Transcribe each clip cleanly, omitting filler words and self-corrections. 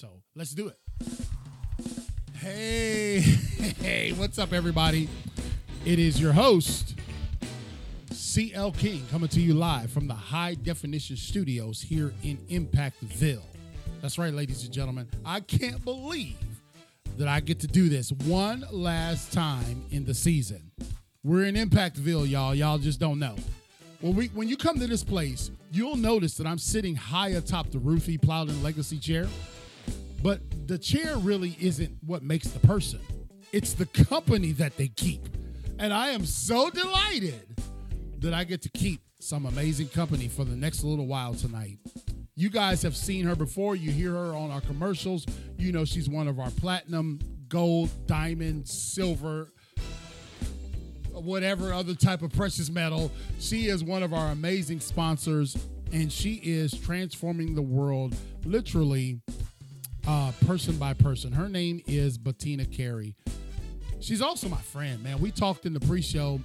So let's do it. Hey, what's up, everybody? It is your host, C.L. King, coming to you live from the High Definition Studios here in Impactville. That's right, ladies and gentlemen. I can't believe that I get to do this one last time in the season. We're in Impactville, y'all. Y'all just don't know. When you come to this place, you'll notice that I'm sitting high atop the Ruthie Plowden Legacy Chair. But the chair really isn't what makes the person. It's the company that they keep. And I am so delighted that I get to keep some amazing company for the next little while tonight. You guys have seen her before. You hear her on our commercials. You know she's one of our platinum, gold, diamond, silver, whatever other type of precious metal. She is one of our amazing sponsors, and she is transforming the world literally person by person. Her name is Bettina Carey. She's also my friend, man. We talked in the pre-show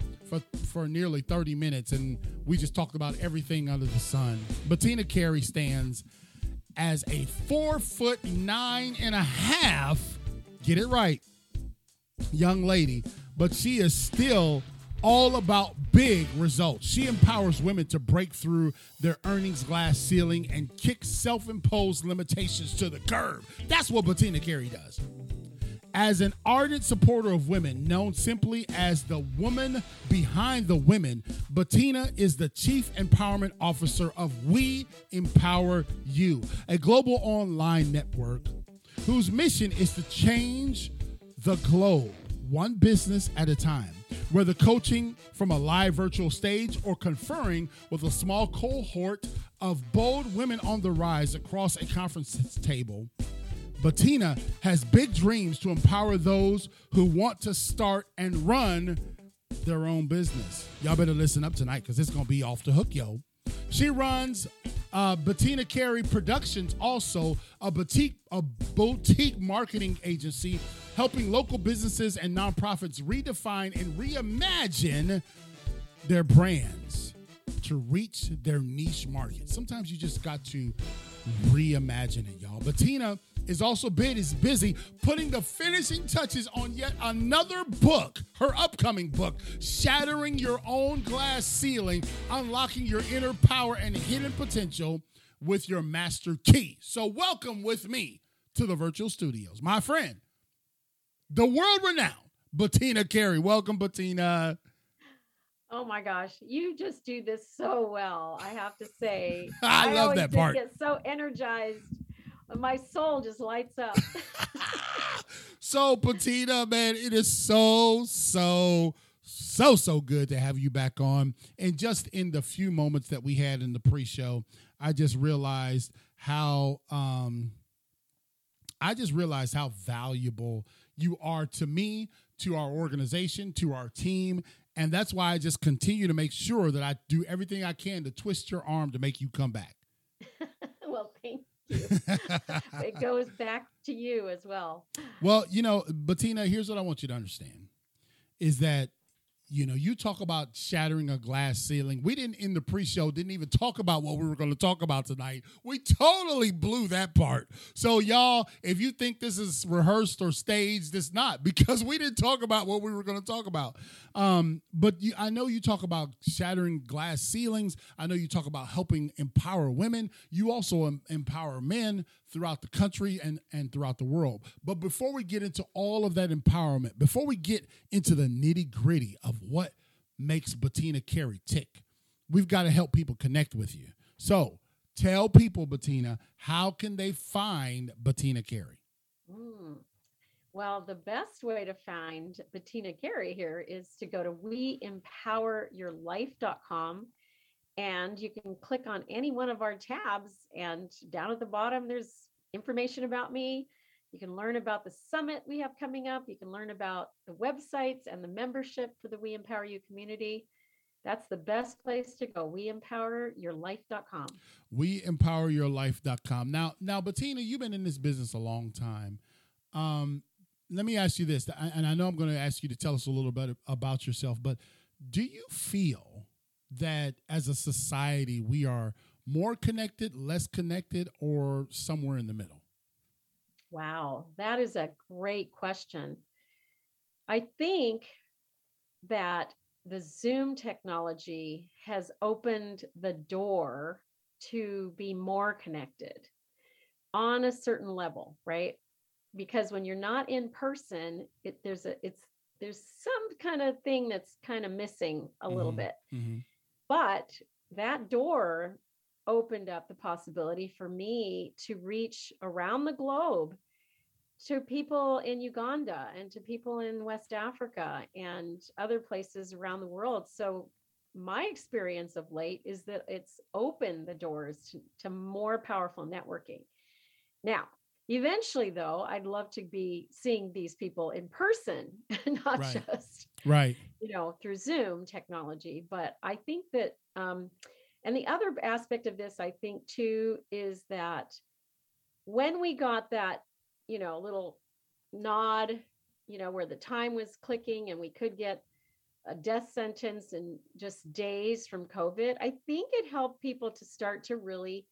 for nearly 30 minutes, and we just talked about everything under the sun. Bettina Carey stands as a 4'9.5", get it right, young lady, but she is still all about big results. She empowers women to break through their earnings glass ceiling and kick self-imposed limitations to the curb. That's what Bettina Carey does. As an ardent supporter of women, known simply as the woman behind the women, Bettina is the Chief Empowerment Officer of We Empower You, a global online network whose mission is to change the globe, one business at a time. Whether coaching from a live virtual stage or conferring with a small cohort of bold women on the rise across a conference table, Bettina has big dreams to empower those who want to start and run their own business. Y'all better listen up tonight because it's going to be off the hook, yo. She runs Bettina Carey Productions, also a boutique marketing agency, helping local businesses and nonprofits redefine and reimagine their brands to reach their niche market. Sometimes you just got to reimagine it, y'all. Bettina is also busy putting the finishing touches on yet another book, her upcoming book, Shattering Your Own Glass Ceiling, Unlocking Your Inner Power and Hidden Potential with Your Master Key. So welcome with me to the virtual studios, my friend, the world-renowned Bettina Carey. Welcome, Bettina. Oh my gosh, you just do this so well, I have to say. I love that part. I get so energized. My soul just lights up. So, Bettina, man, it is so good to have you back on. And just in the few moments that we had in the pre-show, I just realized how valuable you are to me, to our organization, to our team. And that's why I just continue to make sure that I do everything I can to twist your arm to make you come back. Well, thank you. It goes back to you as well. Well, you know, Bettina, here's what I want you to understand is that, you know, you talk about shattering a glass ceiling. We didn't, in the pre-show, didn't even talk about what we were going to talk about tonight. We totally blew that part. So, y'all, if you think this is rehearsed or staged, it's not, because we didn't talk about what we were going to talk about. I know you talk about shattering glass ceilings. I know you talk about helping empower women. You also empower men throughout the country and throughout the world. But before we get into all of that empowerment, before we get into the nitty-gritty of what makes Bettina Carey tick, we've got to help people connect with you. So tell people, Bettina, how can they find Bettina Carey? Well, the best way to find Bettina Carey here is to go to WeEmpowerYourLife.com. And you can click on any one of our tabs, and down at the bottom, there's information about me. You can learn about the summit we have coming up. You can learn about the websites and the membership for the We Empower You community. That's the best place to go, WeEmpowerYourLife.com. WeEmpowerYourLife.com. Now, Bettina, you've been in this business a long time. Let me ask you this, and I know I'm going to ask you to tell us a little bit about yourself, but do you feel that as a society, we are more connected, less connected, or somewhere in the middle? Wow, that is a great question. I think that the Zoom technology has opened the door to be more connected on a certain level, right? Because when you're not in person, there's some kind of thing that's kind of missing a little bit. Mm-hmm. But that door opened up the possibility for me to reach around the globe to people in Uganda and to people in West Africa and other places around the world. So my experience of late is that it's opened the doors to more powerful networking. Now, eventually, though, I'd love to be seeing these people in person, not just, through Zoom technology. But I think that, and the other aspect of this, I think, too, is that when we got that, little nod, where the time was clicking and we could get a death sentence in just days from COVID, I think it helped people to start to really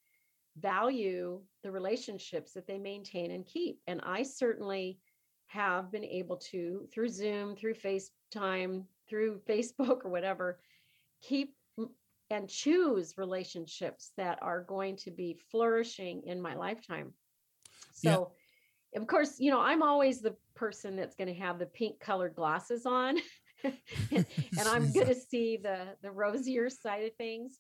value the relationships that they maintain and keep. And I certainly have been able to, through Zoom, through FaceTime, through Facebook or whatever, keep and choose relationships that are going to be flourishing in my lifetime. So, Of course, I'm always the person that's going to have the pink colored glasses on and I'm going to see the rosier side of things.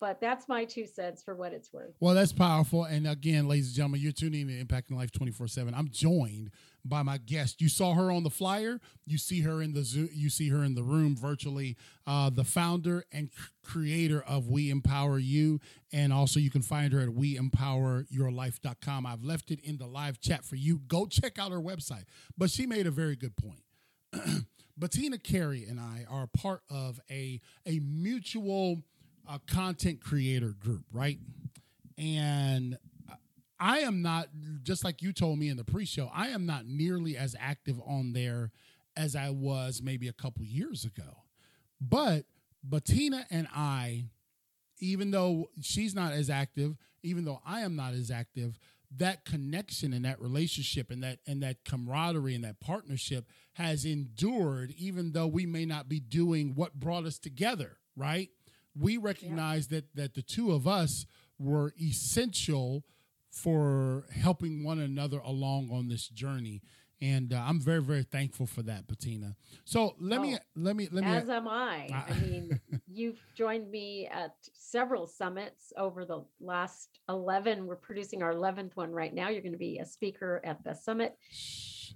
But that's my 2 cents for what it's worth. Well, that's powerful. And again, ladies and gentlemen, you're tuning in to Impacting Life 24/7. I'm joined by my guest. You saw her on the flyer. You see her in the Zoom. You see her in the room virtually. The founder and creator of We Empower You. And also you can find her at WeEmpowerYourLife.com. I've left it in the live chat for you. Go check out her website. But she made a very good point. Bettina Carey and I are part of a mutual content creator group, right? And I am not, just like you told me in the pre-show, I am not nearly as active on there as I was maybe a couple years ago. But Bettina and I, even though she's not as active, even though I am not as active, that connection and that relationship and that camaraderie and that partnership has endured, even though we may not be doing what brought us together, right? We recognize that the two of us were essential for helping one another along on this journey, and I'm very, very thankful for that, Bettina. So let me. As am I. I mean, you've joined me at several summits over the last 11. We're producing our 11th one right now. You're going to be a speaker at the summit,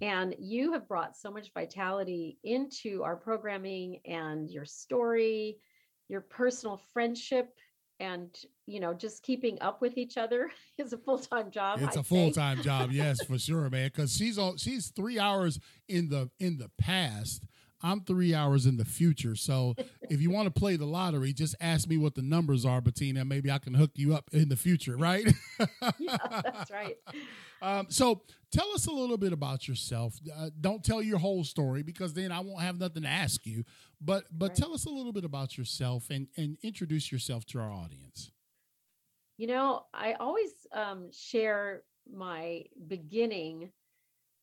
and you have brought so much vitality into our programming and your story, your personal friendship, and, just keeping up with each other is a full-time job. It's a full-time job. Yes, for sure, man. Cause she's 3 hours in the past. I'm 3 hours in the future. So if you want to play the lottery, just ask me what the numbers are, Bettina. Maybe I can hook you up in the future. Right. Yeah, that's right. So tell us a little bit about yourself. Don't tell your whole story because then I won't have nothing to ask you, but tell us a little bit about yourself and introduce yourself to our audience. I always share my beginning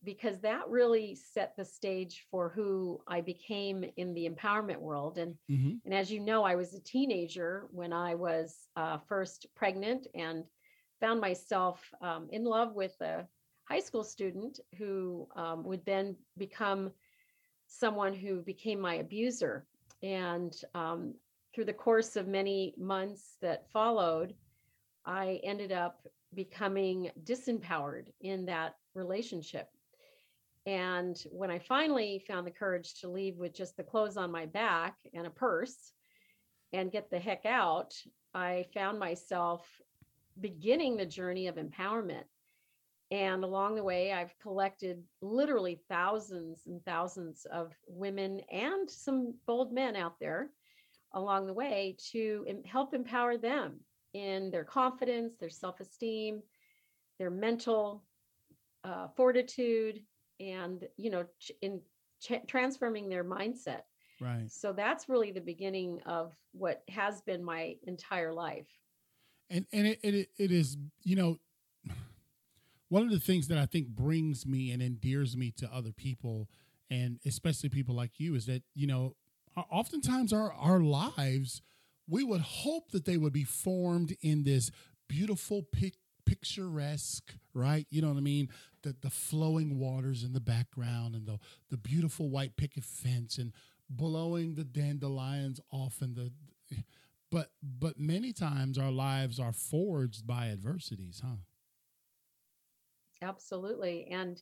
because that really set the stage for who I became in the empowerment world. And and as you know, I was a teenager when I was first pregnant and found myself in love with a high school student who would then become someone who became my abuser. And through the course of many months that followed, I ended up becoming disempowered in that relationship. And when I finally found the courage to leave with just the clothes on my back and a purse and get the heck out, I found myself beginning the journey of empowerment. And along the way, I've collected literally thousands and thousands of women and some bold men out there along the way to help empower them in their confidence, their self-esteem, their mental fortitude, and, in transforming their mindset. Right. So that's really the beginning of what has been my entire life. And it is, one of the things that I think brings me and endears me to other people, and especially people like you, is that, you know, oftentimes our lives, we would hope that they would be formed in this beautiful picturesque, right? You know what I mean? The flowing waters in the background, and the beautiful white picket fence, and blowing the dandelions off in the... But many times our lives are forged by adversities, huh? Absolutely. And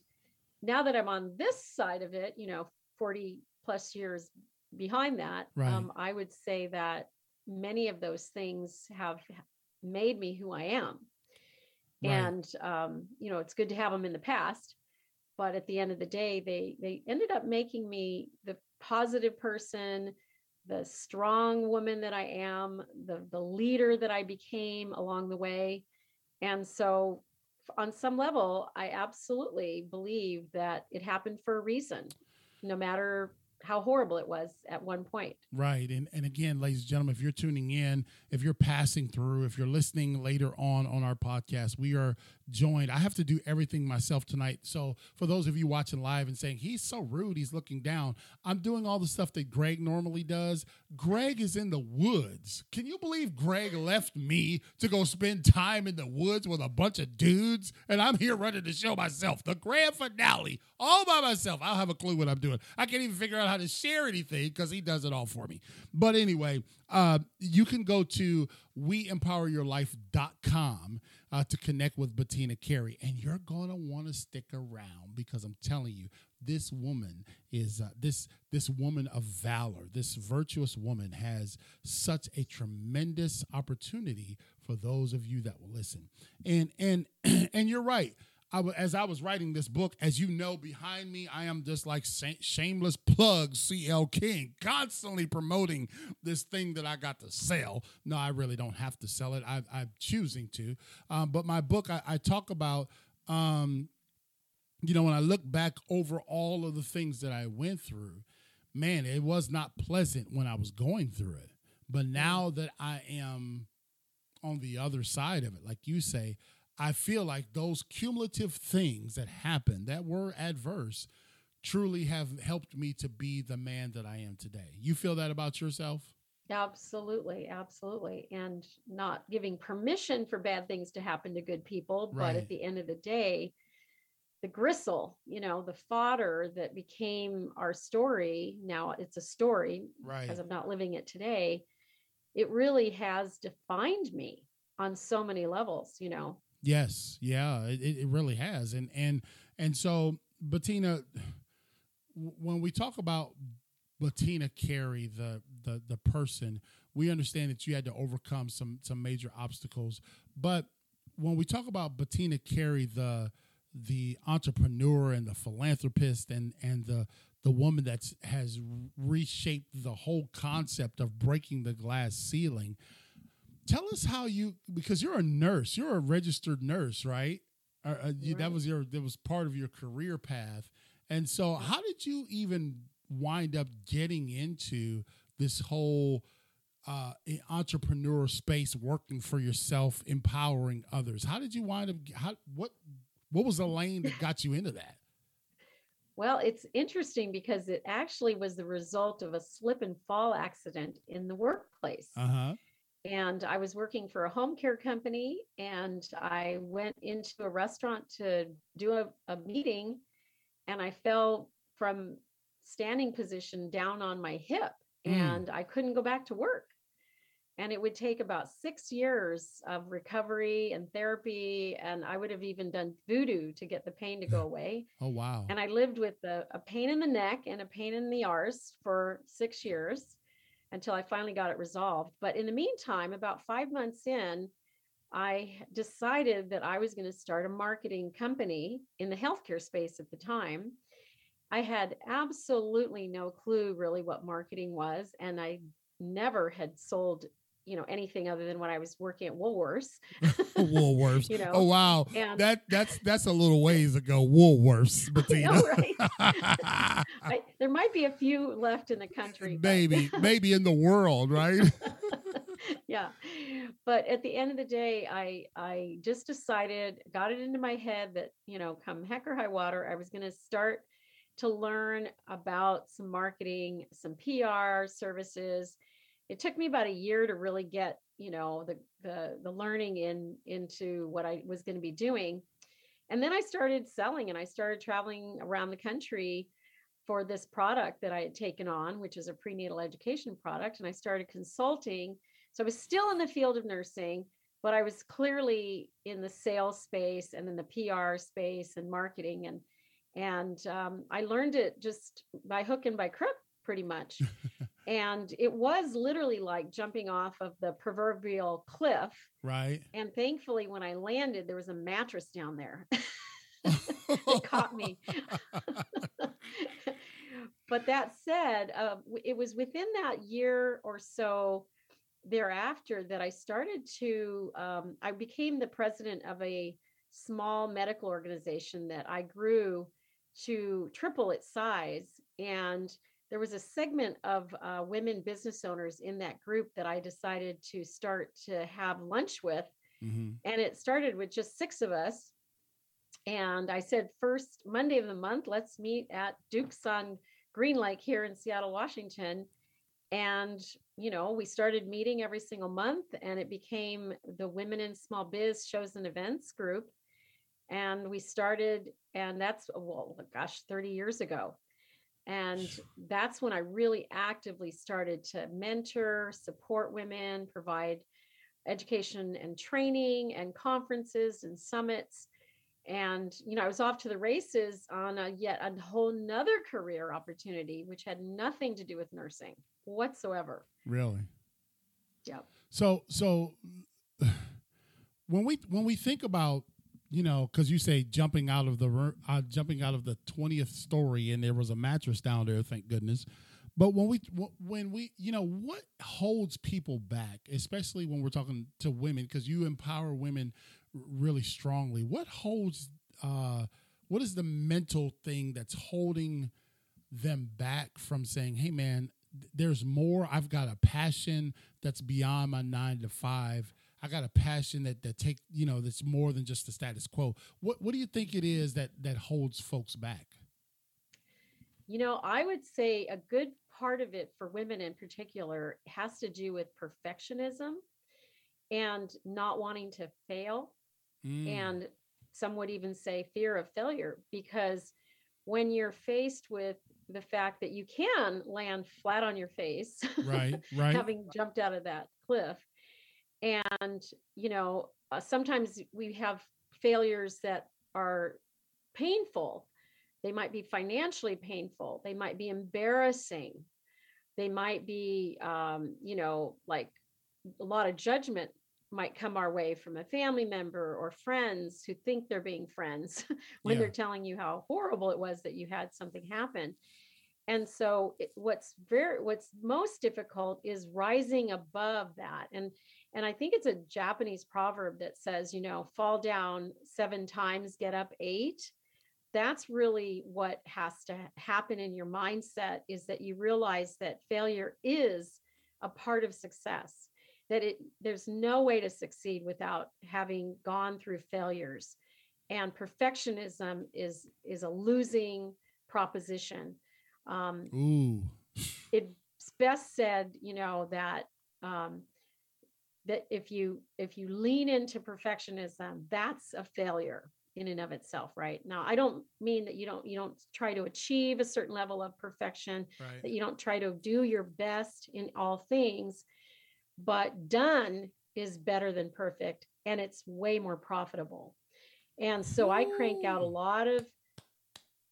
now that I'm on this side of it, you know, 40 plus years behind that, right. I would say that many of those things have made me who I am. Right. And, you know, it's good to have them in the past, but at the end of the day, they ended up making me the positive person, the strong woman that I am, the leader that I became along the way. And so on some level, I absolutely believe that it happened for a reason, no matter how horrible it was at one point. Right. And again, ladies and gentlemen, if you're tuning in, if you're passing through, if you're listening later on our podcast, we are joined. I have to do everything myself tonight. So for those of you watching live and saying, he's so rude, he's looking down, I'm doing all the stuff that Greg normally does. Greg is in the woods. Can you believe Greg left me to go spend time in the woods with a bunch of dudes? And I'm here running the show myself, the grand finale, all by myself. I don't have a clue what I'm doing. I can't even figure out how to share anything because he does it all for me. But anyway, you can go to WeEmpowerYourLife.com to connect with Bettina Carey, and you're going to want to stick around, because I'm telling you, this woman is this woman of valor, this virtuous woman has such a tremendous opportunity for those of you that will listen. And you're right. As I was writing this book, as you know, behind me, I am just like shameless plug C.L. King, constantly promoting this thing that I got to sell. No, I really don't have to sell it. I'm choosing to. But my book, I talk about, you know, when I look back over all of the things that I went through, man, it was not pleasant when I was going through it. But now that I am on the other side of it, like you say, I feel like those cumulative things that happened that were adverse truly have helped me to be the man that I am today. You feel that about yourself? Absolutely. Absolutely. And not giving permission for bad things to happen to good people. Right. But at the end of the day, the gristle, you know, the fodder that became our story. Now it's a story, right, because I'm not living it today. It really has defined me on so many levels, you know. Yes. Yeah, it really has. And so, Bettina, when we talk about Bettina Carey, the person, we understand that you had to overcome some major obstacles. But when we talk about Bettina Carey, the entrepreneur and the philanthropist and the woman that has reshaped the whole concept of breaking the glass ceiling, tell us how you, because you're a nurse, you're a registered nurse, right? That was part of your career path. And so how did you even wind up getting into this whole entrepreneur space, working for yourself, empowering others? How did you wind up, what was the lane that got you into that? Well, it's interesting because it actually was the result of a slip and fall accident in the workplace. Uh-huh. And I was working for a home care company, and I went into a restaurant to do a meeting, and I fell from standing position down on my hip, and I couldn't go back to work. And it would take about 6 years of recovery and therapy, and I would have even done voodoo to get the pain to go away. Oh, wow. And I lived with a pain in the neck and a pain in the arse for 6 years, until I finally got it resolved. But in the meantime, about 5 months in, I decided that I was going to start a marketing company in the healthcare space at the time. I had absolutely no clue really what marketing was, and I never had sold, you know, anything other than when I was working at Woolworths. Woolworths. You know? Oh, wow. And that's a little ways ago, Woolworths, Bettina. I know, right? There might be a few left in the country. Maybe in the world, right? Yeah. But at the end of the day, I just decided, got it into my head that, you know, come heck or high water, I was going to start to learn about some marketing, some PR services. It took me about a year to really get, you know, the learning into what I was going to be doing. And then I started selling, and I started traveling around the country for this product that I had taken on, which is a prenatal education product. And I started consulting. So I was still in the field of nursing, but I was clearly in the sales space and in the PR space and marketing. And I learned it just by hook and by crook, pretty much. And it was literally like jumping off of the proverbial cliff. Right. And thankfully, when I landed, there was a mattress down there that caught me. But that said, it was within that year or so thereafter that I started to, I became the president of a small medical organization that I grew to triple its size. And there was a segment of women business owners in that group that I decided to start to have lunch with. Mm-hmm. And it started with just 6 of us. And I said, first Monday of the month, let's meet at Duke's on Green Lake here in Seattle, Washington. And, you know, we started meeting every single month, and it became the Women in Small Biz Shows and Events group. And we started, and that's, well, gosh, 30 years ago. And that's when I really actively started to mentor, support women, provide education and training and conferences and summits. And, you know, I was off to the races on a whole nother career opportunity, which had nothing to do with nursing whatsoever. Really? Yeah. So when we think about, you know, because you say jumping out of the 20th story, and there was a mattress down there, thank goodness. But when we, you know, what holds people back, especially when we're talking to women, because you empower women really strongly. What is the mental thing that's holding them back from saying, hey man, there's more. I've got a passion that's beyond my 9 to 5. I got a passion that take, you know, that's more than just the status quo. What do you think it is that holds folks back? You know, I would say a good part of it for women in particular has to do with perfectionism and not wanting to fail. Mm. And some would even say fear of failure, because when you're faced with the fact that you can land flat on your face, right. having jumped out of that cliff. And, you know, sometimes we have failures that are painful. They might be financially painful. They might be embarrassing. They might be, you know, like a lot of judgment might come our way from a family member or friends who think they're being friends when they're telling you how horrible it was that you had something happen. And so what's most difficult is rising above that. And I think it's a Japanese proverb that says, you know, fall down 7 times, get up 8. That's really what has to happen in your mindset, is that you realize that failure is a part of success. That there's no way to succeed without having gone through failures, and perfectionism is a losing proposition. It's best said, you know, that that if you lean into perfectionism, that's a failure in and of itself. Right now, I don't mean that you don't try to achieve a certain level of perfection, right, that you don't try to do your best in all things. But done is better than perfect, and it's way more profitable. And so I crank out a lot of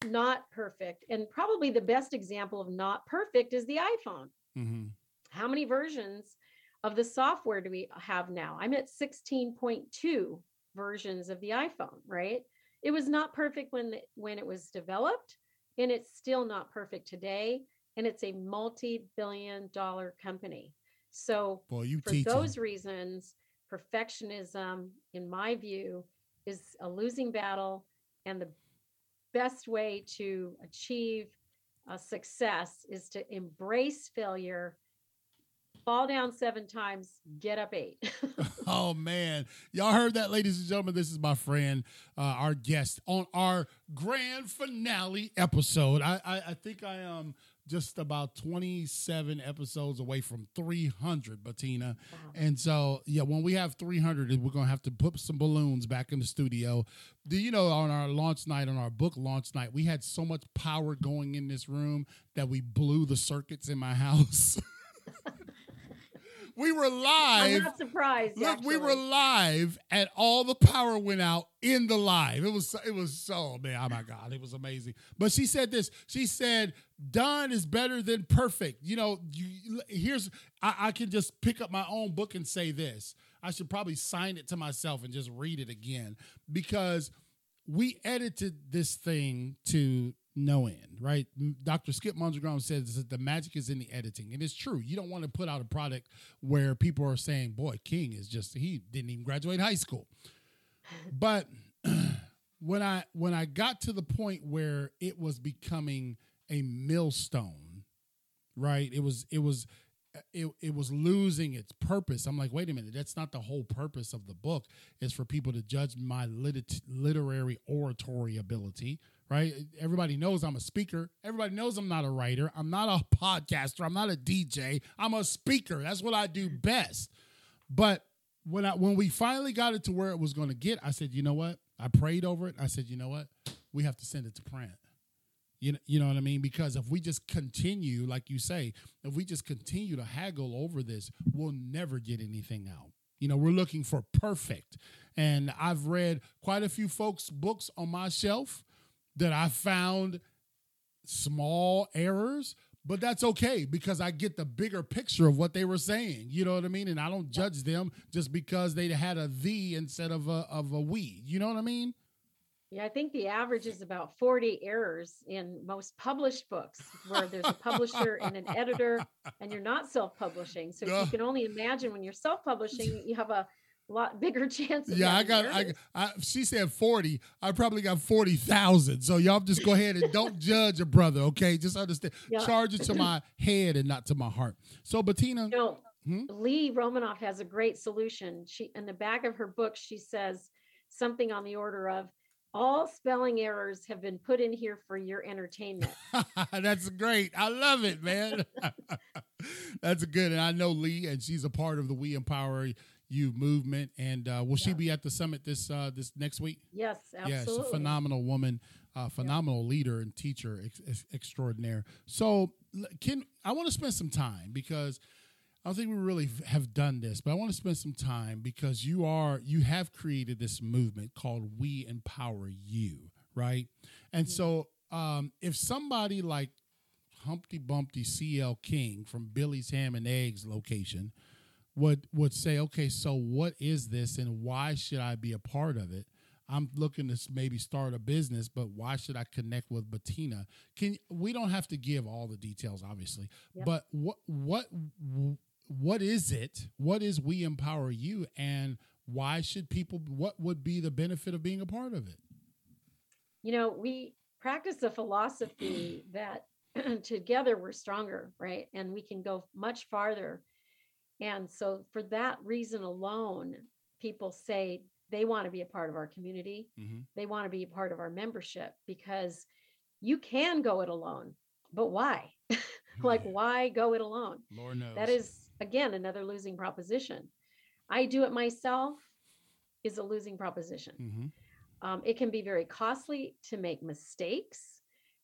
not perfect. And probably the best example of not perfect is the iPhone. Mm-hmm. How many versions of the software do we have now? I'm at 16.2 versions of the iPhone, right? It was not perfect when it was developed, and it's still not perfect today. And it's a multi-billion-dollar company. So those reasons, perfectionism, in my view, is a losing battle. And the best way to achieve success is to embrace failure, Fall down 7 times, get up 8. Oh, man. Y'all heard that, ladies and gentlemen. This is my friend, our guest on our grand finale episode. I think I am just about 27 episodes away from 300, Bettina. Wow. And so, yeah, when we have 300, we're going to have to put some balloons back in the studio. Do you know, on our launch night, on our book launch night, we had so much power going in this room that we blew the circuits in my house. We were live. I'm not surprised. Look, actually. We were live, and all the power went out in the live. It was so, man, oh my God, it was amazing. But she said this. She said, "Done is better than perfect." You know, I can just pick up my own book and say this. I should probably sign it to myself and just read it again, because we edited this thing to no end, right? Dr. Skip Mondragon says that the magic is in the editing, and it's true. You don't want to put out a product where people are saying, boy, King is just, he didn't even graduate high school. But when I got to the point where it was becoming a millstone, right? It was losing its purpose. I'm like, wait a minute, that's not the whole purpose of the book. It's for people to judge my literary oratory ability, right? Everybody knows I'm a speaker. Everybody knows I'm not a writer. I'm not a podcaster. I'm not a DJ. I'm a speaker. That's what I do best. But when we finally got it to where it was going to get, I said, you know what? I prayed over it. I said, you know what? We have to send it to print. You know what I mean? Because if we just continue, like you say, if we just continue to haggle over this, we'll never get anything out. You know, we're looking for perfect. And I've read quite a few folks' books on my shelf that I found small errors, but that's okay, because I get the bigger picture of what they were saying. You know what I mean? And I don't judge them just because they had a "the" instead of a "we." You know what I mean? Yeah, I think the average is about 40 errors in most published books, where there's a publisher and an editor, and you're not self-publishing. So you can only imagine when you're self-publishing, you have a lot bigger chance. Yeah, she said 40. I probably got 40,000. So y'all just go ahead and don't judge a brother, okay? Just understand. Yeah. Charge it to my head and not to my heart. So Bettina. No, Lee Romanoff has a great solution. She, in the back of her book, she says something on the order of, all spelling errors have been put in here for your entertainment. That's great. I love it, man. That's good. And I know Lee, and she's a part of the We Empower You movement. And will she be at the summit this next week? Yes, absolutely. Yes, phenomenal woman, phenomenal leader and teacher extraordinaire. So I want to spend some time, because I don't think we really have done this, but I want to spend some time, because you have created this movement called We Empower You, right? And so if somebody like Humpty Bumpty C.L. King from Billy's Ham and Eggs location would say, okay, so what is this and why should I be a part of it? I'm looking to maybe start a business, but why should I connect with Bettina? We don't have to give all the details, obviously, but what is it? What is We Empower You? And why should people, what would be the benefit of being a part of it? You know, we practice a philosophy that together we're stronger, right? And we can go much farther. And so for that reason alone, people say they want to be a part of our community. Mm-hmm. They want to be a part of our membership, because you can go it alone, but why? Like, why go it alone? Lord knows. That is, again, another losing proposition. I do it myself is a losing proposition. Mm-hmm. It can be very costly to make mistakes.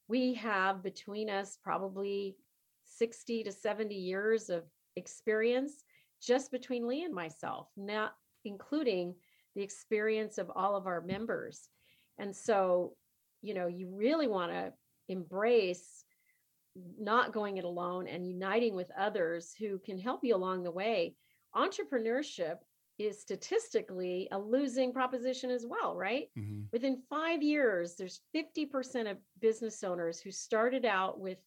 We have between us probably 60 to 70 years of experience just between Lee and myself, not including the experience of all of our members. And so, you know, you really want to embrace not going it alone and uniting with others who can help you along the way. Entrepreneurship is statistically a losing proposition as well, right? Mm-hmm. Within 5 years, there's 50% of business owners who started out with,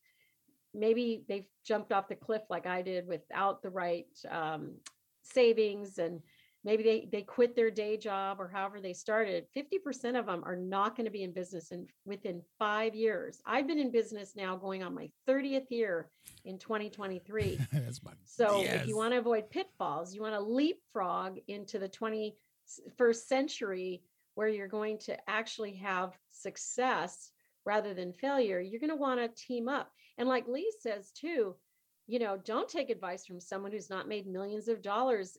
maybe they've jumped off the cliff like I did, without the right savings and maybe they quit their day job or however they started, 50% of them are not going to be in business within 5 years. I've been in business now going on my 30th year in 2023. If you want to avoid pitfalls, you want to leapfrog into the 21st century where you're going to actually have success rather than failure, you're going to want to team up. And like Lee says too, you know, don't take advice from someone who's not made millions of dollars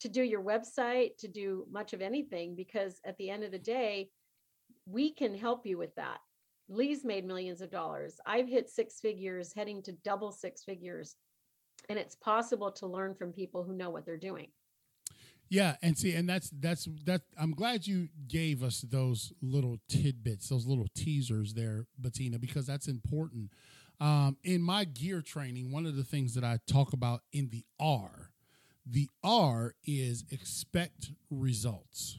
to do your website, to do much of anything, because at the end of the day, we can help you with that. Lee's made millions of dollars. I've hit six figures, heading to double six figures. And it's possible to learn from people who know what they're doing. Yeah. And see, and that's I'm glad you gave us those little tidbits, those little teasers there, Bettina, because that's important. In my gear training, one of the things that I talk about in the R is expect results.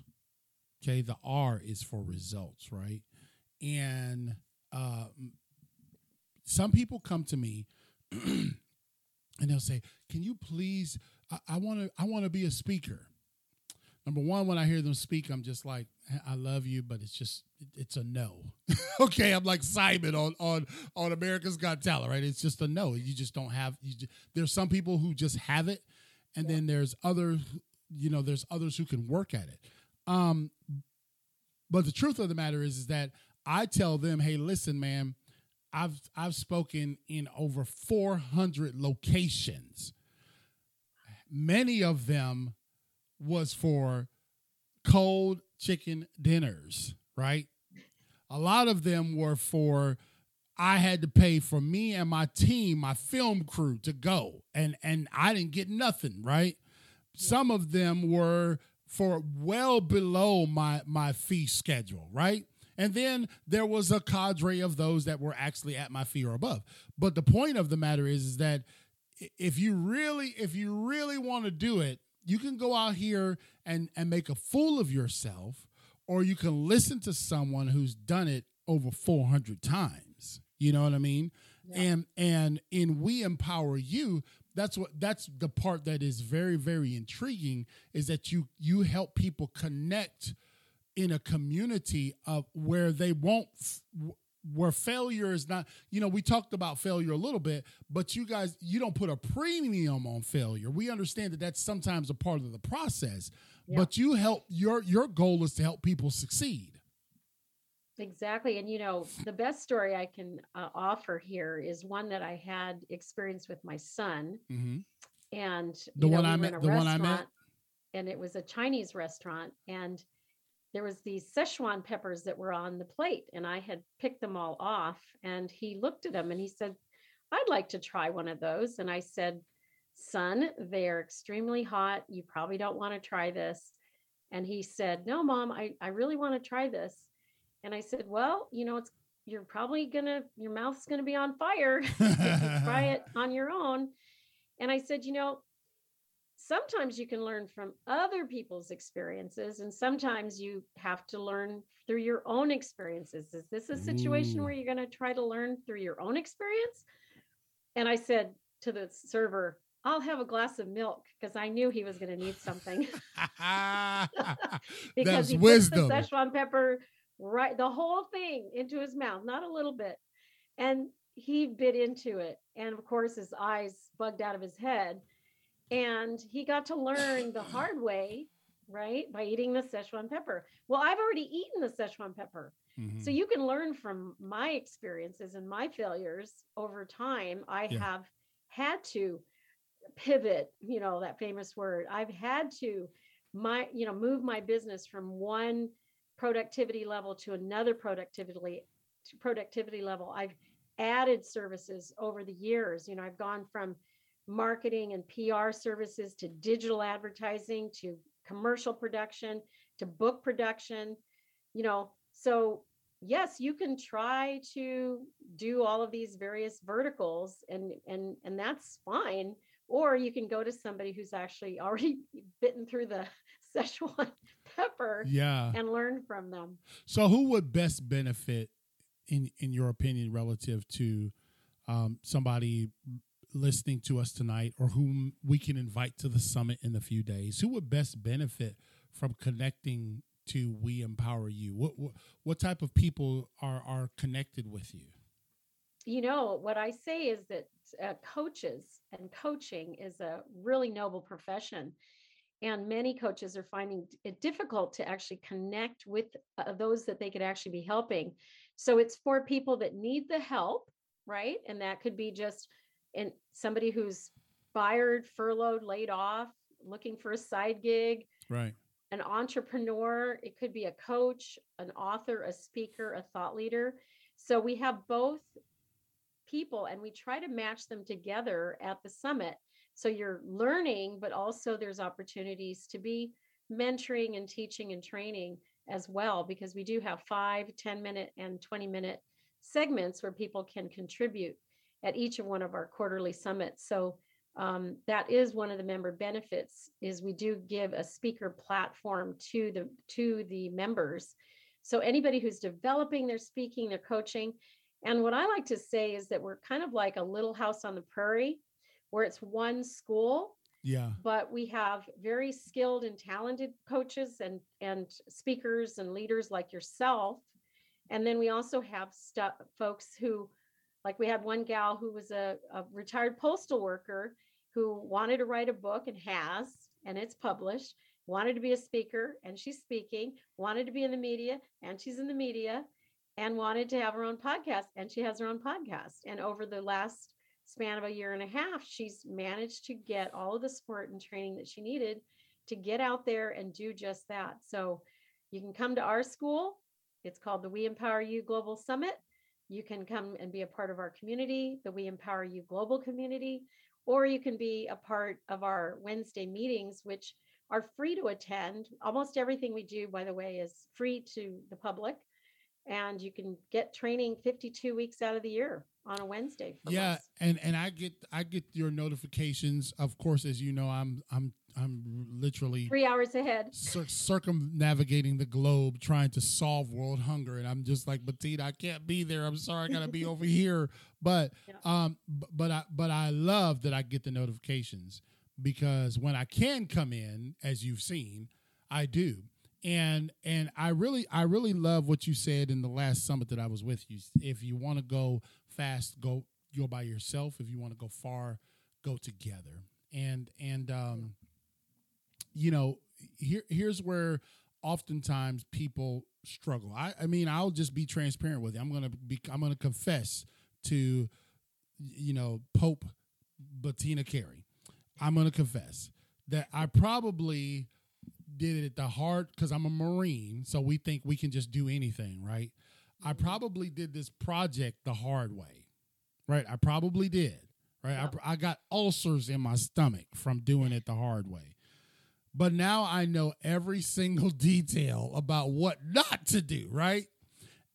Okay. The R is for results, right? And some people come to me and they'll say, can you please, I want to be a speaker. Number one, when I hear them speak, I'm just like, I love you, but it's a no. Okay, I'm like Simon on America's Got Talent, right? It's just a no. You just don't have. There's some people who just have it, and then there's other, you know, there's others who can work at it. But the truth of the matter is that I tell them, hey, listen, man, I've spoken in over 400 locations. Many of them was for cold chicken dinners, right? A lot of them were for, I had to pay for me and my team, my film crew to go, and I didn't get nothing, right? Yeah. Some of them were for well below my fee schedule, right? And then there was a cadre of those that were actually at my fee or above. But the point of the matter is that if you really want to do it, you can go out here and make a fool of yourself, or you can listen to someone who's done it over 400 times. You know what I mean? Yeah. And in We Empower You, that's the part that is very, very intriguing, is that you help people connect in a community of where they won't. Where failure is not, you know, we talked about failure a little bit, but you guys, you don't put a premium on failure. We understand that that's sometimes a part of the process, but you help, your goal is to help people succeed. Exactly. And, you know, the best story I can offer here is one that I had experience with my son. Mm-hmm. And the one I met, and it was a Chinese restaurant, and there was these Szechuan peppers that were on the plate, and I had picked them all off, and he looked at them and he said, I'd like to try one of those. And I said, son, they're extremely hot. You probably don't want to try this. And he said, no, mom, I really want to try this. And I said, well, you know, your mouth's going to be on fire if you try it on your own. And I said, you know, sometimes you can learn from other people's experiences, and sometimes you have to learn through your own experiences. Is this a situation where you're going to try to learn through your own experience? And I said to the server, I'll have a glass of milk, because I knew he was going to need something. Because he puts the Szechuan pepper, right, the whole thing into his mouth, not a little bit. And he bit into it. And of course, his eyes bugged out of his head. And he got to learn the hard way, right? By eating the Szechuan pepper. Well, I've already eaten the Szechuan pepper. Mm-hmm. So you can learn from my experiences and my failures over time. I have had to pivot, you know, that famous word. I've had to move my business from one productivity level to another productivity level. I've added services over the years. You know, I've gone from marketing and PR services to digital advertising, to commercial production, to book production, you know. So yes, you can try to do all of these various verticals and that's fine. Or you can go to somebody who's actually already bitten through the Szechuan pepper and learn from them. So who would best benefit in your opinion relative to somebody listening to us tonight or whom we can invite to the summit in a few days, who would best benefit from connecting to We Empower You? What type of people are connected with you? You know, what I say is that coaches and coaching is a really noble profession. And many coaches are finding it difficult to actually connect with those that they could actually be helping. So it's for people that need the help, right? And that could be just somebody who's fired, furloughed, laid off, looking for a side gig, right? An entrepreneur, it could be a coach, an author, a speaker, a thought leader. So we have both people and we try to match them together at the summit. So you're learning, but also there's opportunities to be mentoring and teaching and training as well, because we do have 5, 10-minute and 20-minute segments where people can contribute at each of one of our quarterly summits. So that is one of the member benefits, is we do give a speaker platform to the members. So anybody who's developing their speaking, their coaching. And what I like to say is that we're kind of like a little house on the prairie, where it's one school, but we have very skilled and talented coaches and speakers and leaders like yourself. And then we also have folks who, like we had one gal who was a retired postal worker who wanted to write a book and it's published, wanted to be a speaker and she's speaking, wanted to be in the media and she's in the media, and wanted to have her own podcast and she has her own podcast. And over the last span of a year and a half, she's managed to get all of the support and training that she needed to get out there and do just that. So you can come to our school. It's called the We Empower You Global Summit. You can come and be a part of our community, the We Empower You Global Community, or you can be a part of our Wednesday meetings, which are free to attend. Almost everything we do, by the way, is free to the public. And you can get training 52 weeks out of the year on a Wednesday. Yeah, and I get your notifications. Of course, as you know, I'm literally 3 hours ahead, circumnavigating the globe trying to solve world hunger, and I'm just like, Bettina, I can't be there. I'm sorry, I gotta be over here. But I love that I get the notifications, because when I can come in, as you've seen, I do. And I really love what you said in the last summit that I was with you. If you want to go fast, go by yourself. If you want to go far, go together. And you know, here's where oftentimes people struggle. I mean, I'll just be transparent with you. I'm gonna confess to, you know, Pope Bettina Carey. I'm gonna confess that I probably did it the hard, because I'm a Marine, so we think we can just do anything, right? I probably did this project the hard way, right? I probably did, right? Yeah. I got ulcers in my stomach from doing it the hard way. But now I know every single detail about what not to do, right?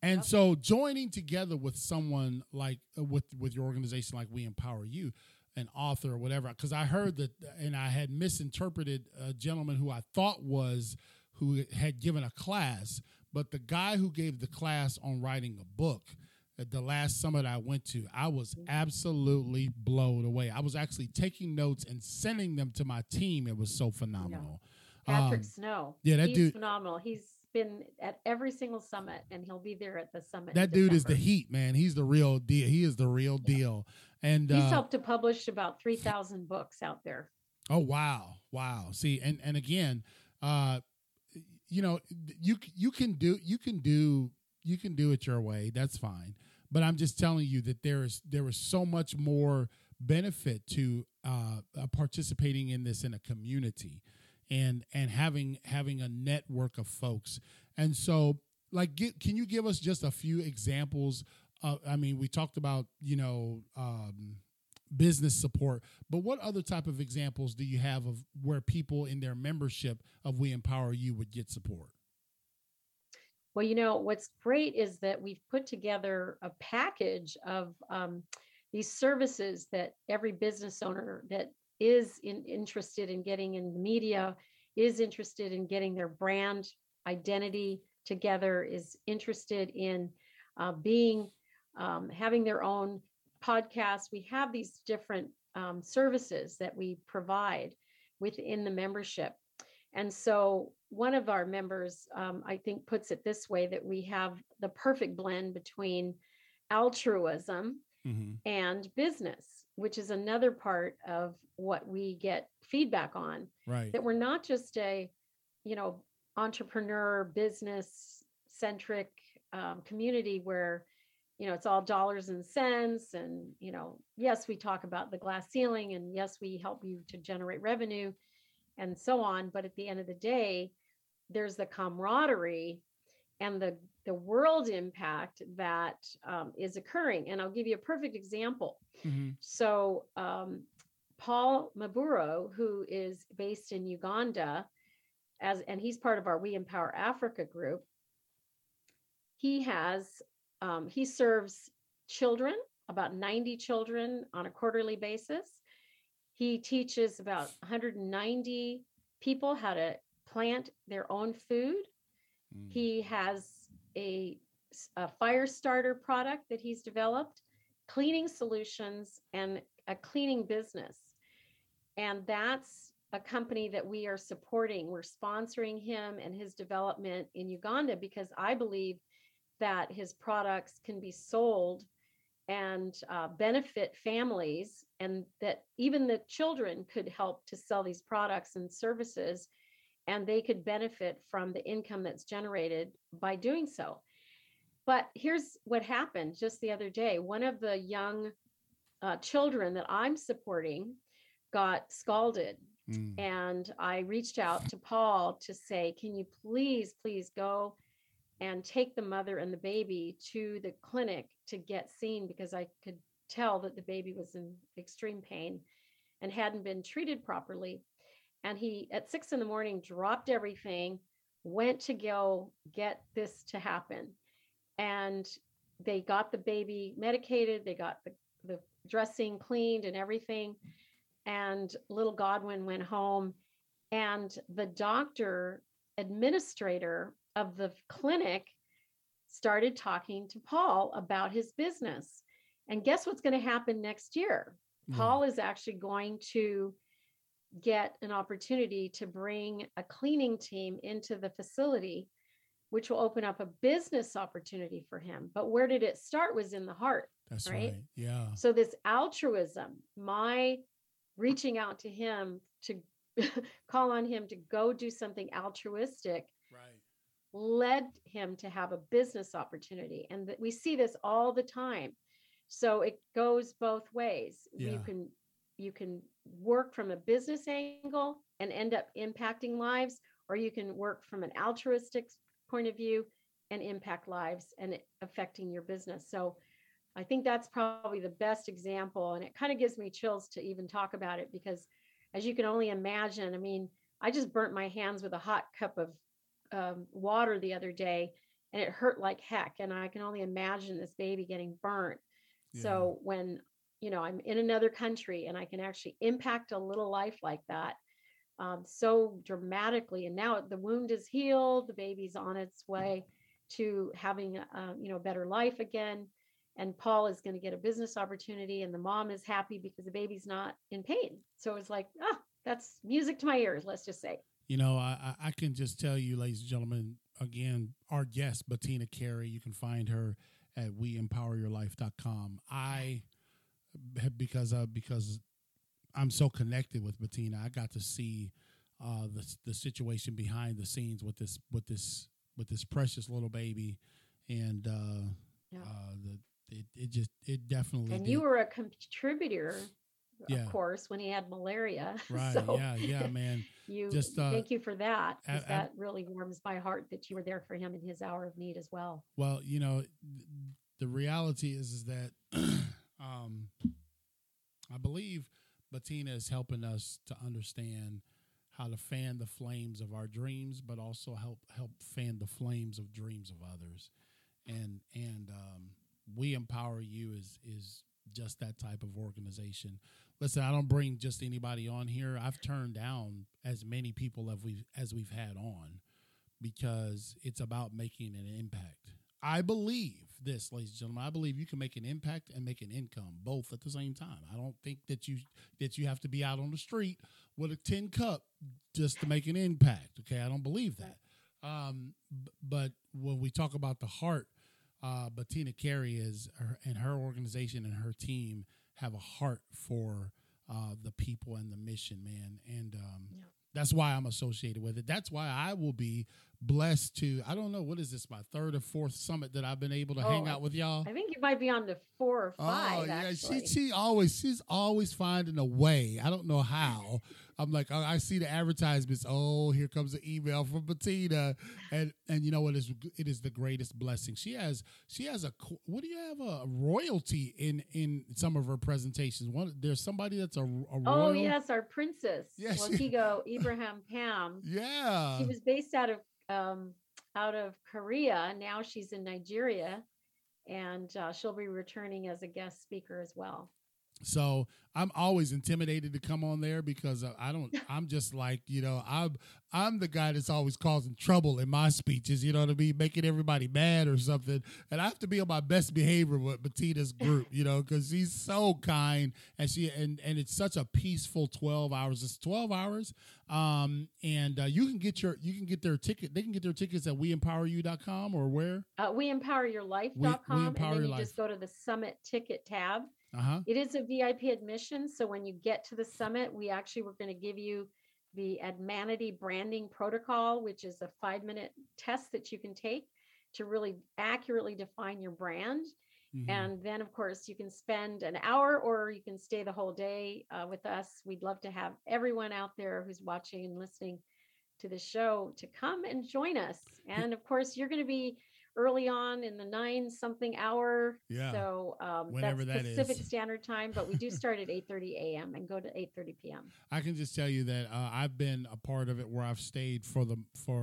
And so joining together with someone like with your organization like We Empower You, an author or whatever, because I heard that, and I had misinterpreted a gentleman who had given a class, but the guy who gave the class on writing a book at the last summit I went to, I was absolutely blown away. I was actually taking notes and sending them to my team. It was so phenomenal. Yeah. Patrick Snow. Yeah, that dude's phenomenal. He's been at every single summit, and he'll be there at the summit. That dude is the heat, man. He's the real deal. He is the real deal. And he's helped to publish about 3,000 books out there. Oh, wow. See, and again, you know, you can do it your way. That's fine. But I'm just telling you that there is so much more benefit to participating in this in a community. And having a network of folks. And so, like, can you give us just a few examples? I mean, we talked about, you know, business support, but what other type of examples do you have of where people in their membership of We Empower You would get support? Well, you know, what's great is that we've put together a package of these services that every business owner that is interested in getting in the media, is interested in getting their brand identity together, is interested in having their own podcast. We have these different services that we provide within the membership. And so one of our members, I think, puts it this way, that we have the perfect blend between altruism mm-hmm. and business, which is another part of what we get feedback on, right? That we're not just a, entrepreneur, business centric community where, it's all dollars and cents. And, yes, we talk about the glass ceiling, and yes, we help you to generate revenue and so on. But at the end of the day, there's the camaraderie and the world impact that is occurring. And I'll give you a perfect example. Mm-hmm. So Paul Maburo, who is based in Uganda, and he's part of our We Empower Africa group, he serves children, about 90 children on a quarterly basis. He teaches about 190 people how to plant their own food. Mm. He has a fire starter product that he's developed, cleaning solutions, and a cleaning business. And that's a company that we are supporting. We're sponsoring him and his development in Uganda because I believe that his products can be sold and benefit families, and that even the children could help to sell these products and services, and they could benefit from the income that's generated by doing so. But here's what happened just the other day. One of the young children that I'm supporting got scalded. Mm. And I reached out to Paul to say, can you please go and take the mother and the baby to the clinic to get seen, because I could tell that the baby was in extreme pain and hadn't been treated properly. And he, at 6 a.m, dropped everything, went to go get this to happen. And they got the baby medicated, they got the dressing cleaned and everything. And little Godwin went home, and the doctor administrator of the clinic started talking to Paul about his business. And guess what's going to happen next year? Mm. Paul is actually going to get an opportunity to bring a cleaning team into the facility, which will open up a business opportunity for him. But where did it start? Was in the heart. That's right. Yeah. So this altruism, my reaching out to him to call on him to go do something altruistic, right, led him to have a business opportunity. And we see this all the time. So it goes both ways. Yeah. You can work from a business angle and end up impacting lives, or you can work from an altruistic point of view and impact lives and affecting your business. So I think that's probably the best example. And it kind of gives me chills to even talk about it, because as you can only imagine, I just burnt my hands with a hot cup of water the other day, and it hurt like heck. And I can only imagine this baby getting burnt. Yeah. So when, I'm in another country and I can actually impact a little life like that so dramatically. And now the wound is healed. The baby's on its way to having, better life again. And Paul is going to get a business opportunity, and the mom is happy because the baby's not in pain. So it's like, that's music to my ears. Let's just say. I can just tell you, ladies and gentlemen, again, our guest, Bettina Carey, you can find her at WeEmpowerYourLife.com. Because I'm so connected with Bettina, I got to see the situation behind the scenes with this precious little baby, and it definitely. And did. You were a contributor. Yeah. Of course, when he had malaria. Right. So yeah, man. Thank you for that. That really warms my heart that you were there for him in his hour of need as well. Well, the reality is that I believe Bettina is helping us to understand how to fan the flames of our dreams, but also help fan the flames of dreams of others. And We Empower You is just that type of organization. Listen, I don't bring just anybody on here. I've turned down as many people as we've had on, because it's about making an impact. I believe this, ladies and gentlemen. I believe you can make an impact and make an income, both at the same time. I don't think that you have to be out on the street with a tin cup just to make an impact. Okay, I don't believe that. But when we talk about the heart, Bettina Carey and her organization and her team have a heart for the people and the mission, man. And yeah. That's why I'm associated with it. That's why I will be blessed to, I don't know, what is this, my third or fourth summit that I've been able to hang out with y'all? I think you might be on the 4 or 5. Oh, yeah. Actually. She's always finding a way. I don't know how. I'm like, I see the advertisements. Oh, here comes an email from Bettina. And you know what? It is the greatest blessing. She has a, what do you have? A royalty in some of her presentations. There's somebody that's a royal. Oh, yes. Our princess. Yes. Wakigo, Ibrahim Pam. Yeah. She was based out of Korea. Now she's in Nigeria, and she'll be returning as a guest speaker as well. So I'm always intimidated to come on there because I'm just like, you know, I'm the guy that's always causing trouble in my speeches, you know what I mean? Making everybody mad or something. And I have to be on my best behavior with Bettina's group, you know, because she's so kind and it's such a peaceful 12 hours. It's 12 hours. And you can get their ticket. They can get their tickets at WeEmpowerYou.com or where? WeEmpowerYourLife.com. And then you just go to the summit ticket tab. Uh-huh. It is a VIP admission. So when you get to the summit, we actually were going to give you the Admanity branding protocol, which is a 5-minute test that you can take to really accurately define your brand. Mm-hmm. And then, of course, you can spend an hour or you can stay the whole day with us. We'd love to have everyone out there who's watching and listening to the show to come and join us. And, of course, you're going to be early on in the 9-something hour. Yeah. So whenever that's Pacific Standard Time, but we do start at 8:30 a.m. and go to 8:30 p.m. I can just tell you that I've been a part of it where I've stayed for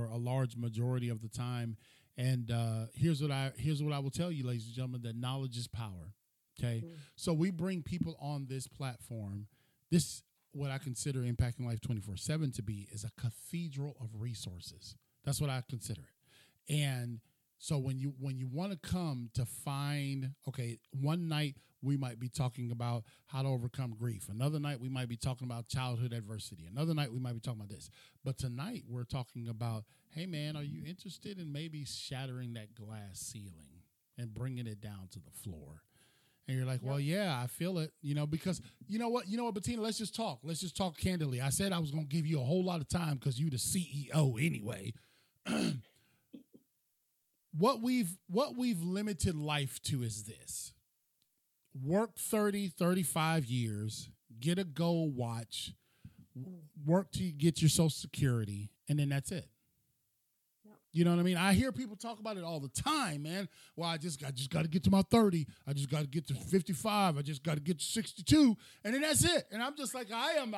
a large majority of the time. And here's what I will tell you, ladies and gentlemen, that knowledge is power. Okay. Mm-hmm. So we bring people on this platform. This, what I consider Impacting Life 24/7 to be, is a cathedral of resources. That's what I consider it. And so when you want to come to find, okay, one night we might be talking about how to overcome grief. Another night we might be talking about childhood adversity. Another night we might be talking about this. But tonight we're talking about, hey, man, are you interested in maybe shattering that glass ceiling and bringing it down to the floor? And you're like, well, yeah, I feel it, you know, because you know what, Bettina, let's just talk candidly. I said I was going to give you a whole lot of time because you the CEO anyway. What we've limited life to is this: work 30, 35 years, get a gold watch, work to get your Social Security, and then that's it. Yep. You know what I mean? I hear people talk about it all the time, man. Well, I just got to get to my 30. I just got to get to 55. I just got to get to 62, and then that's it. And I'm just like, I am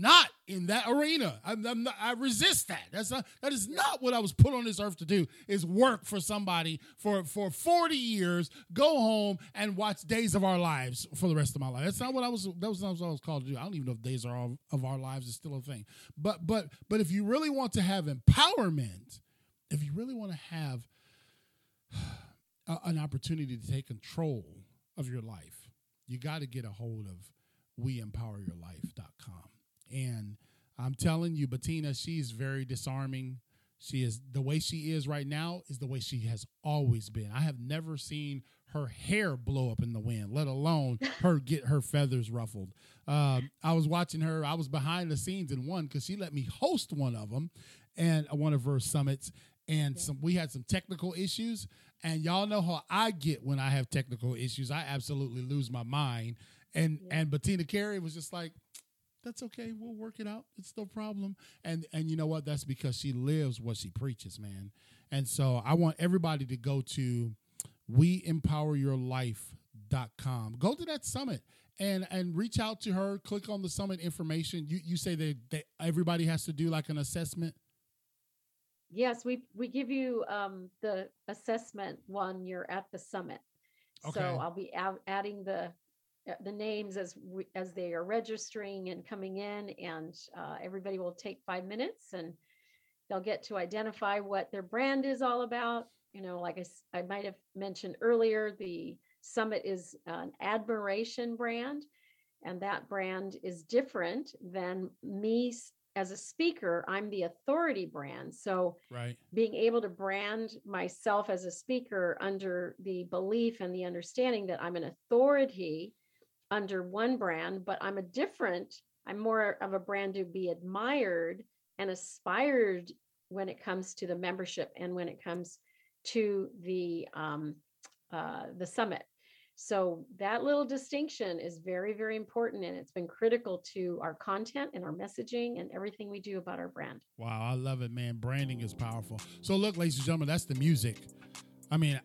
not in that arena. I resist that. That is not what I was put on this earth to do, is work for somebody for 40 years, go home and watch Days of Our Lives for the rest of my life. That was not what I was called to do. I don't even know if Days of Our Lives is still a thing. But if you really want to have empowerment, if you really want to have an opportunity to take control of your life, you got to get a hold of WeEmpowerYourLife.com. And I'm telling you, Bettina, she's very disarming. She is, the way she is right now is the way she has always been. I have never seen her hair blow up in the wind, let alone her get her feathers ruffled. I was watching her. I was behind the scenes in one because she let me host one of them and one of her summits. And we had some technical issues. And y'all know how I get when I have technical issues. I absolutely lose my mind. And Bettina Carey was just like, that's okay. We'll work it out. It's no problem. And you know what? That's because she lives what she preaches, man. And so I want everybody to go to WeEmpowerYourLife.com. Go to that summit and reach out to her. Click on the summit information. You say that everybody has to do like an assessment. Yes, we give you the assessment when you're at the summit. Okay. So I'll be adding the names as they are registering and coming in, and everybody will take 5 minutes and they'll get to identify what their brand is all about, you know, like I might have mentioned earlier, the Summit is an admiration brand, and that brand is different than me as a speaker. I'm the authority brand. So right. Being able to brand myself as a speaker under the belief and the understanding that I'm an authority under one brand, but I'm more of a brand to be admired and aspired when it comes to the membership and when it comes to the Summit. So that little distinction is very, very important. And it's been critical to our content and our messaging and everything we do about our brand. Wow. I love it, man. Branding is powerful. So look, ladies and gentlemen, that's the music. I mean,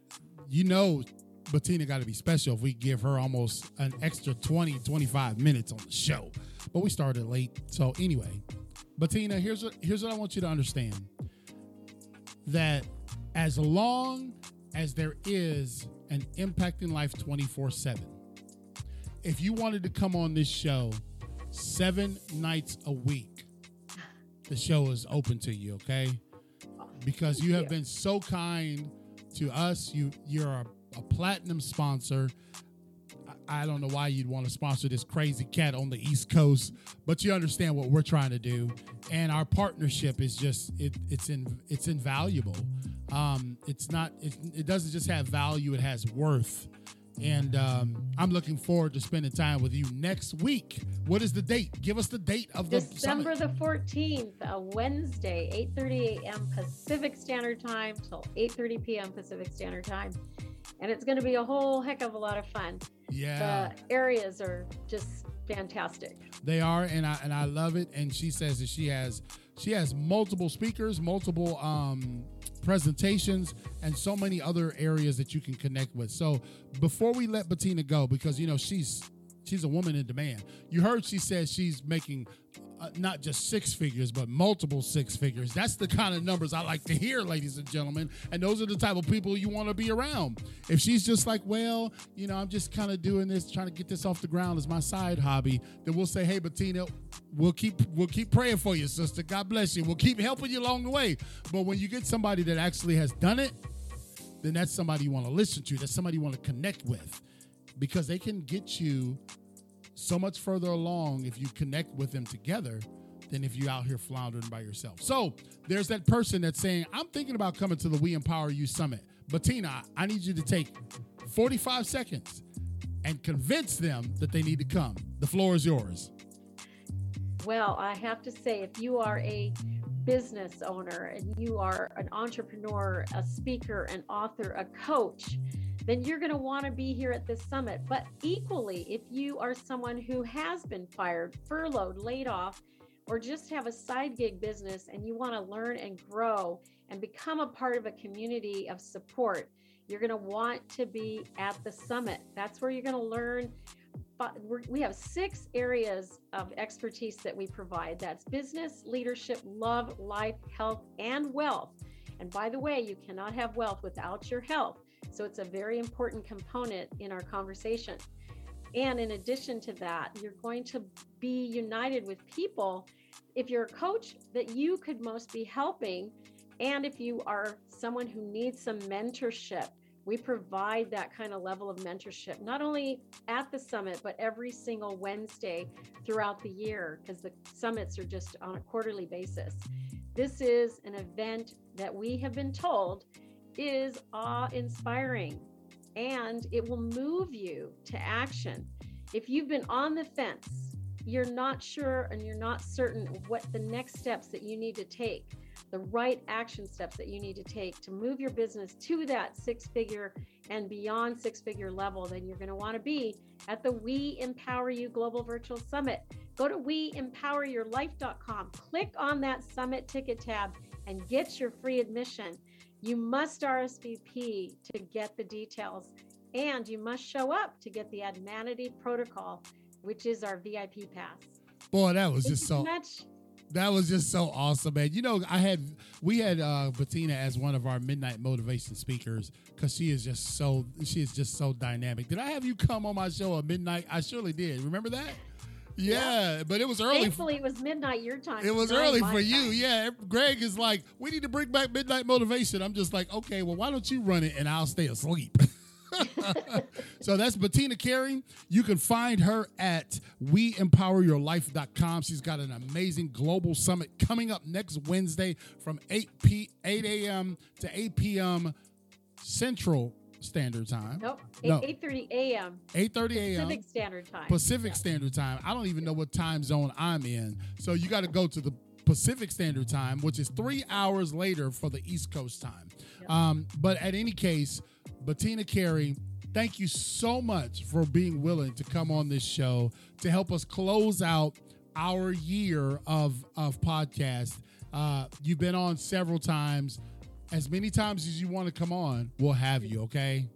you know, Bettina got to be special if we give her almost an extra 20, 25 minutes on the show, but we started late. So anyway, Bettina, here's what I want you to understand, that as long as there is an Impacting Life 24/7, if you wanted to come on this show 7 nights a week, the show is open to you, okay? Because you have been so kind to us. You're a platinum sponsor. I don't know why you'd want to sponsor this crazy cat on the East Coast, but you understand what we're trying to do. And our partnership is just, it's invaluable. It doesn't just have value, it has worth. And I'm looking forward to spending time with you next week. What is the date? Give us the date of the December summit. The 14th, a Wednesday, 8:30 a.m. Pacific Standard Time till 8:30 p.m. Pacific Standard Time. And it's going to be a whole heck of a lot of fun. Yeah. The areas are just fantastic. They are, and I love it. And she says that she has multiple speakers, multiple presentations, and so many other areas that you can connect with. So before we let Bettina go, because you know she's a woman in demand. You heard she says she's making not just six figures, but multiple six figures. That's the kind of numbers I like to hear, ladies and gentlemen. And those are the type of people you want to be around. If she's just like, well, you know, I'm just kind of doing this, trying to get this off the ground as my side hobby, then we'll say, hey, Bettina, we'll keep praying for you, sister. God bless you. We'll keep helping you along the way. But when you get somebody that actually has done it, then that's somebody you want to listen to. That's somebody you want to connect with, because they can get you so much further along if you connect with them together than if you out here floundering by yourself. So there's that person that's saying, I'm thinking about coming to the We Empower You Summit. Bettina, I need you to take 45 seconds and convince them that they need to come. The floor is yours. Well, I have to say, if you are a business owner and you are an entrepreneur, a speaker, an author, a coach, then you're going to want to be here at this summit. But equally, if you are someone who has been fired, furloughed, laid off, or just have a side gig business and you want to learn and grow and become a part of a community of support, you're going to want to be at the summit. That's where you're going to learn. We have 6 areas of expertise that we provide. That's business, leadership, love, life, health, and wealth. And by the way, you cannot have wealth without your health. So it's a very important component in our conversation. And in addition to that, you're going to be united with people, if you're a coach, that you could most be helping. And if you are someone who needs some mentorship, we provide that kind of level of mentorship, not only at the summit, but every single Wednesday throughout the year, because the summits are just on a quarterly basis. This is an event that we have been told is awe-inspiring, and it will move you to action. If you've been on the fence, you're not sure and you're not certain what the next steps that you need to take, the right action steps that you need to take to move your business to that six-figure and beyond six-figure level, then you're going to want to be at the We Empower You Global Virtual Summit. Go to WeEmpowerYourLife.com, click on that summit ticket tab, and get your free admission. You must RSVP to get the details, and you must show up to get the Admanity protocol, which is our VIP pass. Boy, that was that was just so awesome, man. You know, we had Bettina as one of our midnight motivation speakers, because she is just so dynamic. Did I have you come on my show at midnight? I surely did. Remember that? Yeah, but it was early. Thankfully, it was midnight your time. It was early for you. Yeah, Greg is like, we need to bring back midnight motivation. I'm just like, okay, well, why don't you run it and I'll stay asleep? So that's Bettina Carey. You can find her at WeEmpowerYourLife.com. She's got an amazing global summit coming up next Wednesday from 8 a.m. to 8 p.m. Central Standard Time. Nope. 8:30 a.m. 8:30 a.m. Pacific Standard Time. Pacific Standard Time. I don't even know what time zone I'm in. So you got to go to the Pacific Standard Time, which is 3 hours later for the East Coast time. Yep. But at any case, Bettina Carey, thank you so much for being willing to come on this show to help us close out our year of podcast. You've been on several times. As many times as you want to come on, we'll have you, okay?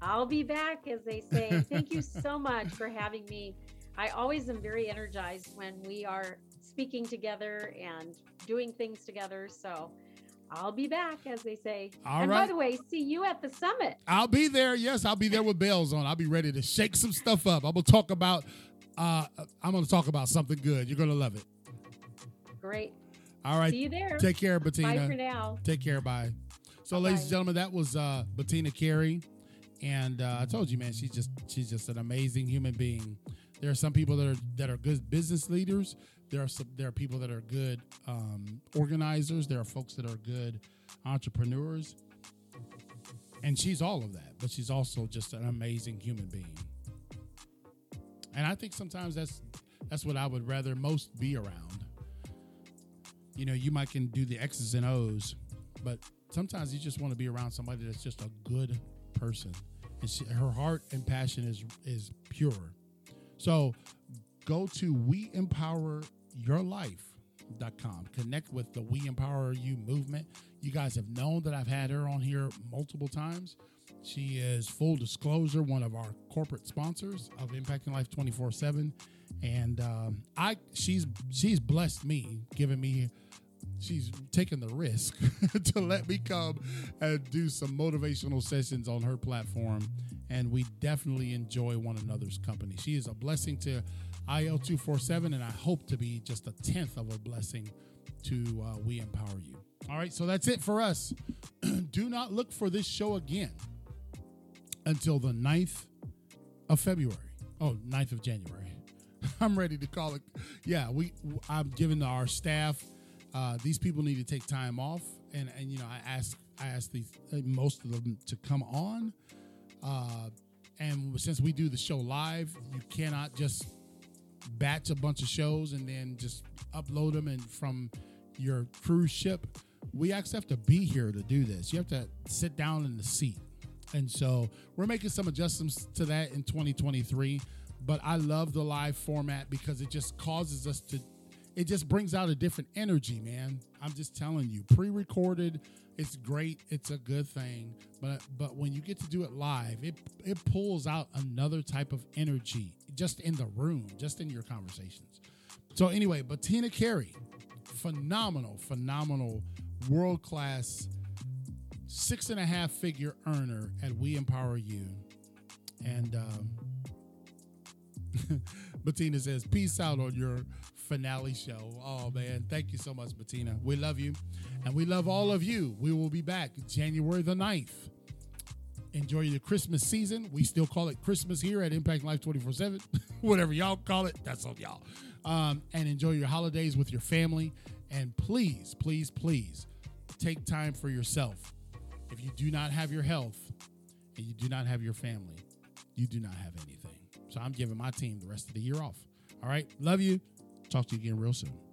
I'll be back, as they say. Thank you so much for having me. I always am very energized when we are speaking together and doing things together. So I'll be back, as they say. All right. And by the way, see you at the summit. I'll be there. Yes, I'll be there with bells on. I'll be ready to shake some stuff up. I'm going to talk about something good. You're going to love it. Great. All right. See you there. Take care, Bettina. Bye for now. Take care. Bye. So, bye-bye. Ladies and gentlemen, that was Bettina Carey. And I told you, man, she's just an amazing human being. There are some people that are good business leaders. There are people that are good organizers. There are folks that are good entrepreneurs. And she's all of that, but she's also just an amazing human being. And I think sometimes that's what I would rather most be around. You know, you might can do the X's and O's, but sometimes you just want to be around somebody that's just a good person. And her heart and passion is pure. So go to WeEmpowerYourLife.com. Connect with the We Empower You movement. You guys have known that I've had her on here multiple times. She is, full disclosure, one of our corporate sponsors of Impacting Life 24/7. And she's blessed me, she's taken the risk to let me come and do some motivational sessions on her platform. And we definitely enjoy one another's company. She is a blessing to IL247, and I hope to be just a 10th of a blessing to We Empower You. All right, so that's it for us. Do not look for this show again until the 9th of February. Oh, 9th of January. I'm ready to call it. Yeah, I'm giving to our staff. These people need to take time off, and you know, I asked most of them to come on. And since we do the show live, you cannot just batch a bunch of shows and then just upload them and from your cruise ship. We actually have to be here to do this. You have to sit down in the seat, and so we're making some adjustments to that in 2023. But I love the live format because it just causes us to, it just brings out a different energy, man. I'm just telling you, pre-recorded, it's great. It's a good thing. But when you get to do it live, it pulls out another type of energy just in the room, just in your conversations. So anyway, Bettina Carey, phenomenal, world-class, 6.5-figure earner at We Empower You. And, Bettina says, peace out on your finale show. Oh, man. Thank you so much, Bettina. We love you. And we love all of you. We will be back January the 9th. Enjoy the Christmas season. We still call it Christmas here at Impact Life 24/7. Whatever y'all call it, that's on y'all. And enjoy your holidays with your family. And please, please, please take time for yourself. If you do not have your health and you do not have your family, you do not have anything. So I'm giving my team the rest of the year off. All right. Love you. Talk to you again real soon.